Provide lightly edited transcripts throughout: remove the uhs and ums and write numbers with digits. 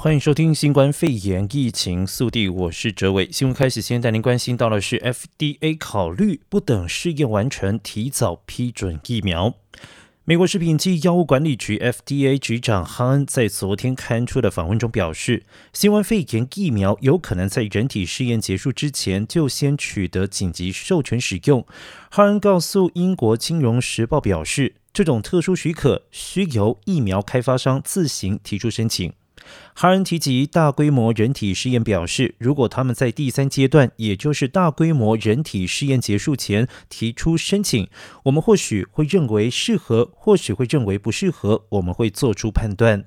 欢迎收听新冠肺炎疫情速递，我是哲伟。新闻开始先带您关心到的是 FDA 考虑不等试验完成提早批准疫苗。美国食品及药物管理局 FDA 局长哈恩在昨天刊出的访问中表示，新冠肺炎疫苗有可能在人体试验结束之前就先取得紧急授权使用。哈恩告诉英国金融时报表示，这种特殊许可需由疫苗开发商自行提出申请。哈恩提及大规模人体试验，表示如果他们在第三阶段，也就是大规模人体试验结束前提出申请，我们或许会认为适合，或许会认为不适合，我们会做出判断。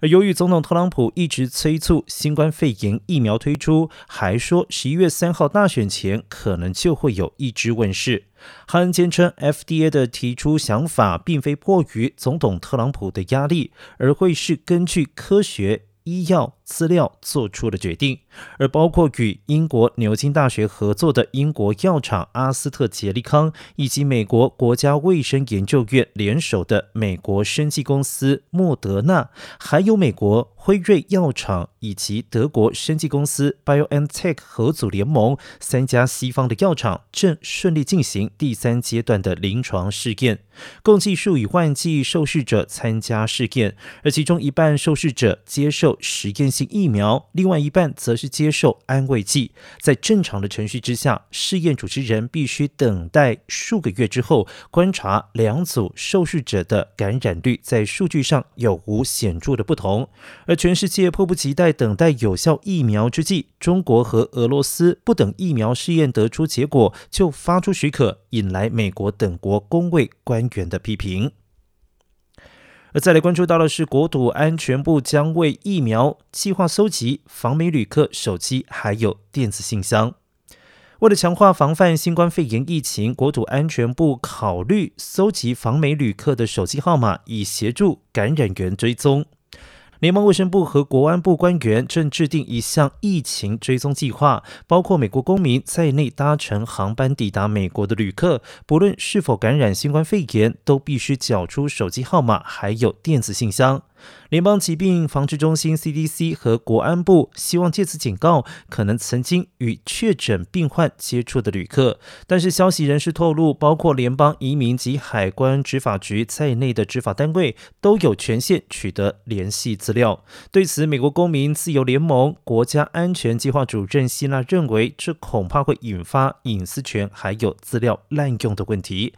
而由于总统特朗普一直催促新冠肺炎疫苗推出，还说11月3号大选前可能就会有一支问世，哈恩坚称 FDA 的提出想法并非迫于总统特朗普的压力，而会是根据科学医药资料做出的决定，而包括与英国牛津大学合作的英国药厂阿斯特捷利康以及美国国家卫生研究院联手的美国生技公司莫德纳，还有美国辉瑞药厂以及德国生技公司 BioNTech 合组联盟，三家西方的药厂正顺利进行第三阶段的临床试验，共计数以万计受试者参加试验，而其中一半受试者接受实验性疫苗，另外一半则是接受安慰剂。在正常的程序之下，试验主持人必须等待数个月之后，观察两组受试者的感染率在数据上有无显著的不同。而全世界迫不及待等待有效疫苗之际，中国和俄罗斯不等疫苗试验得出结果就发出许可，引来美国等国公卫官员的批评。而再来关注到的是，国土安全部将为疫苗计划搜集访美旅客手机还有电子信箱。为了强化防范新冠肺炎疫情，国土安全部考虑搜集访美旅客的手机号码，以协助感染源追踪。联邦卫生部和国安部官员正制定一项疫情追踪计划，包括美国公民在内搭乘航班抵达美国的旅客，不论是否感染新冠肺炎，都必须缴出手机号码还有电子信箱。联邦疾病防治中心 CDC 和国安部希望借此警告可能曾经与确诊病患接触的旅客，但是消息人士透露，包括联邦移民及海关执法局在内的执法单位都有权限取得联系资料。对此，美国公民自由联盟国家安全计划主任希纳认为，这恐怕会引发隐私权还有资料滥用的问题。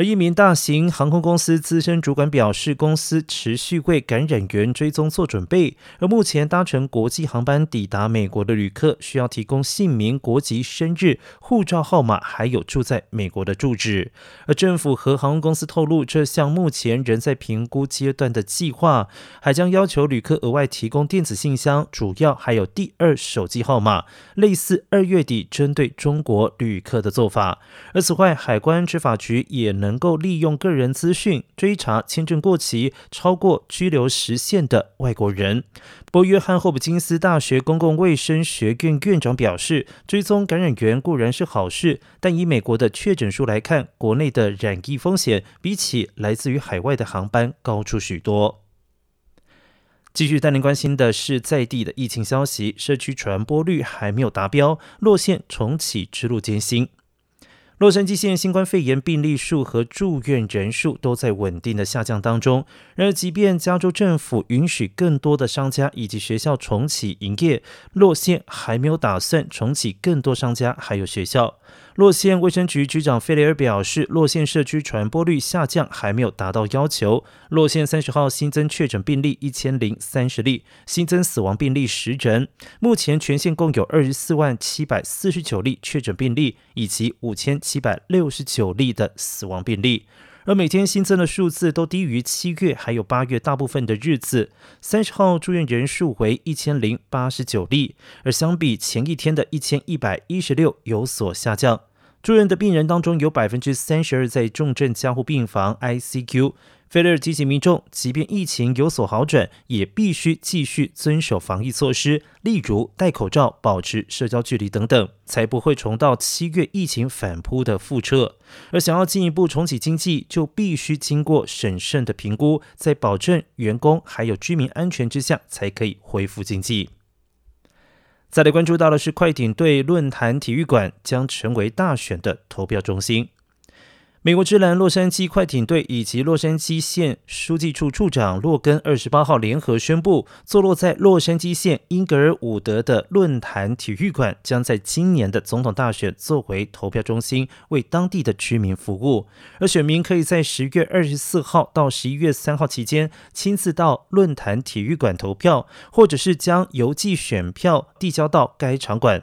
而一名大型航空公司资深主管表示，公司持续为感染源追踪做准备，而目前搭乘国际航班抵达美国的旅客需要提供姓名、国籍、生日、护照号码还有住在美国的住址。而政府和航空公司透露，这项目前仍在评估阶段的计划还将要求旅客额外提供电子信箱，主要还有第二手机号码，类似2月底针对中国旅客的做法。而此外，海关执法局也能够利用个人资讯追查签证过期超过居留时限的外国人。伯约翰霍普金斯大学公共卫生学院院长表示，追踪感染源固然是好事，但以美国的确诊数来看，国内的染疫风险比起来自于海外的航班高出许多。继续带您关心的是在地的疫情消息，社区传播率还没有达标，落线重启之路艰辛。洛杉矶县新冠肺炎病例数和住院人数都在稳定的下降当中，然而即便加州政府允许更多的商家以及学校重启营业，洛县还没有打算重启更多商家还有学校。洛县卫生局局长费雷尔表示，洛县社区传播率下降还没有达到要求。洛县30号新增确诊病例1030例，新增死亡病例10人，目前全县共有24,749例确诊病例以及5769例的死亡病例，而每天新增的数字都低于7月还有8月大部分的日子。30号住院人数为1089例，而相比前一天的1116有所下降。住院的病人当中有 32% 在重症加护病房 ICU，非勒尔提醒民众，即便疫情有所好转，也必须继续遵守防疫措施，例如戴口罩、保持社交距离等等，才不会重蹈7月疫情反扑的覆辙。而想要进一步重启经济，就必须经过审慎的评估，在保证员工还有居民安全之下，才可以恢复经济。再来关注到的是，快艇队论坛体育馆将成为大选的投票中心。美国职篮洛杉矶快艇队以及洛杉矶县书记处处长洛根28号联合宣布，坐落在洛杉矶县英格尔伍德的论坛体育馆将在今年的总统大选作为投票中心，为当地的居民服务。而选民可以在10月24号到11月3号期间亲自到论坛体育馆投票，或者是将邮寄选票递交到该场馆。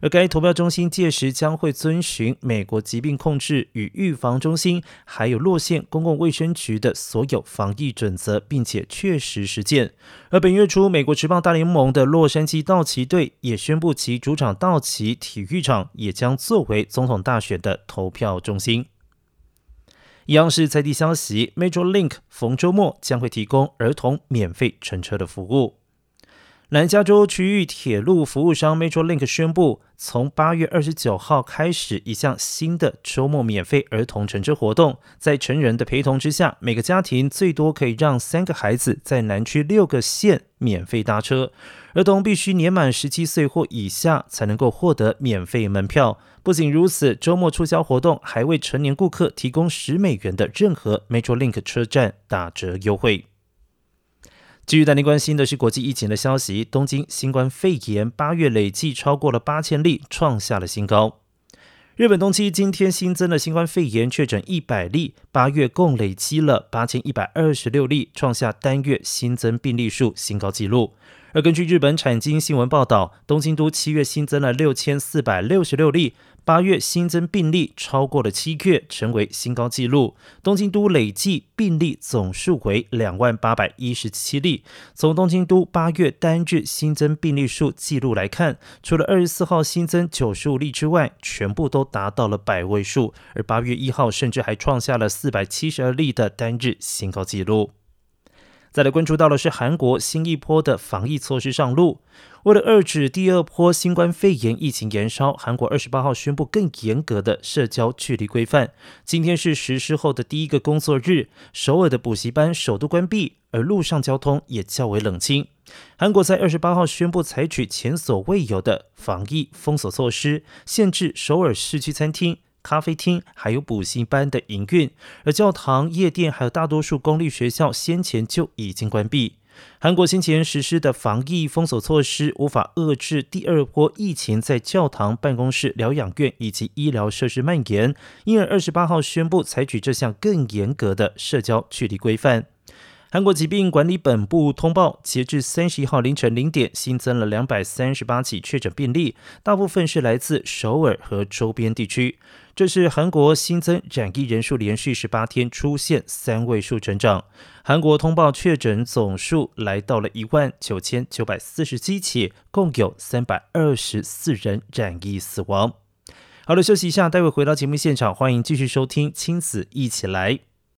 而该投票中心届时将会遵循美国疾病控制与预防中心还有洛县公共卫生局的所有防疫准则，并且确实实践。而本月初，美国职棒大联盟的洛杉矶道奇队也宣布，其主场道奇体育场也将作为总统大选的投票中心。一样是在地消息， Metrolink 逢周末将会提供儿童免费乘车的服务。南加州区域铁路服务商 Metrolink 宣布，从8月29号开始，一项新的周末免费儿童乘车活动，在成人的陪同之下，每个家庭最多可以让3个孩子在南区6个县免费搭车。儿童必须年满17岁或以下才能够获得免费门票。不仅如此，周末促销活动还为成年顾客提供$10的任何 Metrolink 车站打折优惠。继续带您关心的是国际疫情的消息，东京新冠肺炎8月累计超过了8000例，创下了新高。日本东京今天新增了新冠肺炎确诊100例，8月共累积了8126例，创下单月新增病例数新高纪录。而根据日本产经新闻报道，东京都7月新增了6466例，8月新增病例超过了7月，成为新高纪录。东京都累计病例总数为2817例。从东京都8月单日新增病例数记录来看，除了24号新增95例之外，全部都达到了百位数，而8月1号甚至还创下了472例的单日新高纪录。再来关注到的是韩国新一波的防疫措施上路。为了遏止第2波新冠肺炎疫情延烧，韩国28号宣布更严格的社交距离规范。今天是实施后的第1个工作日，首尔的补习班首度关闭，而路上交通也较为冷清。韩国在28号宣布采取前所未有的防疫封锁措施，限制首尔市区餐厅、咖啡厅还有补习班的营运，而教堂、夜店还有大多数公立学校先前就已经关闭。韩国先前实施的防疫封锁措施无法遏制第2波疫情在教堂、办公室、疗养院以及医疗设施蔓延，因而28号宣布采取这项更严格的社交距离规范。韩国疾病管理本部通报，截至31号凌晨0点，新增了238起确诊病例，大部分是来自首尔和周边地区。这是韩国新增染疫人数连续18天出现3位数成长。韩国通报确诊总数来到了19947起，共有324人染疫死亡。好了，休息一下，待会回到节目现场，欢迎继续收听《亲子一起来》。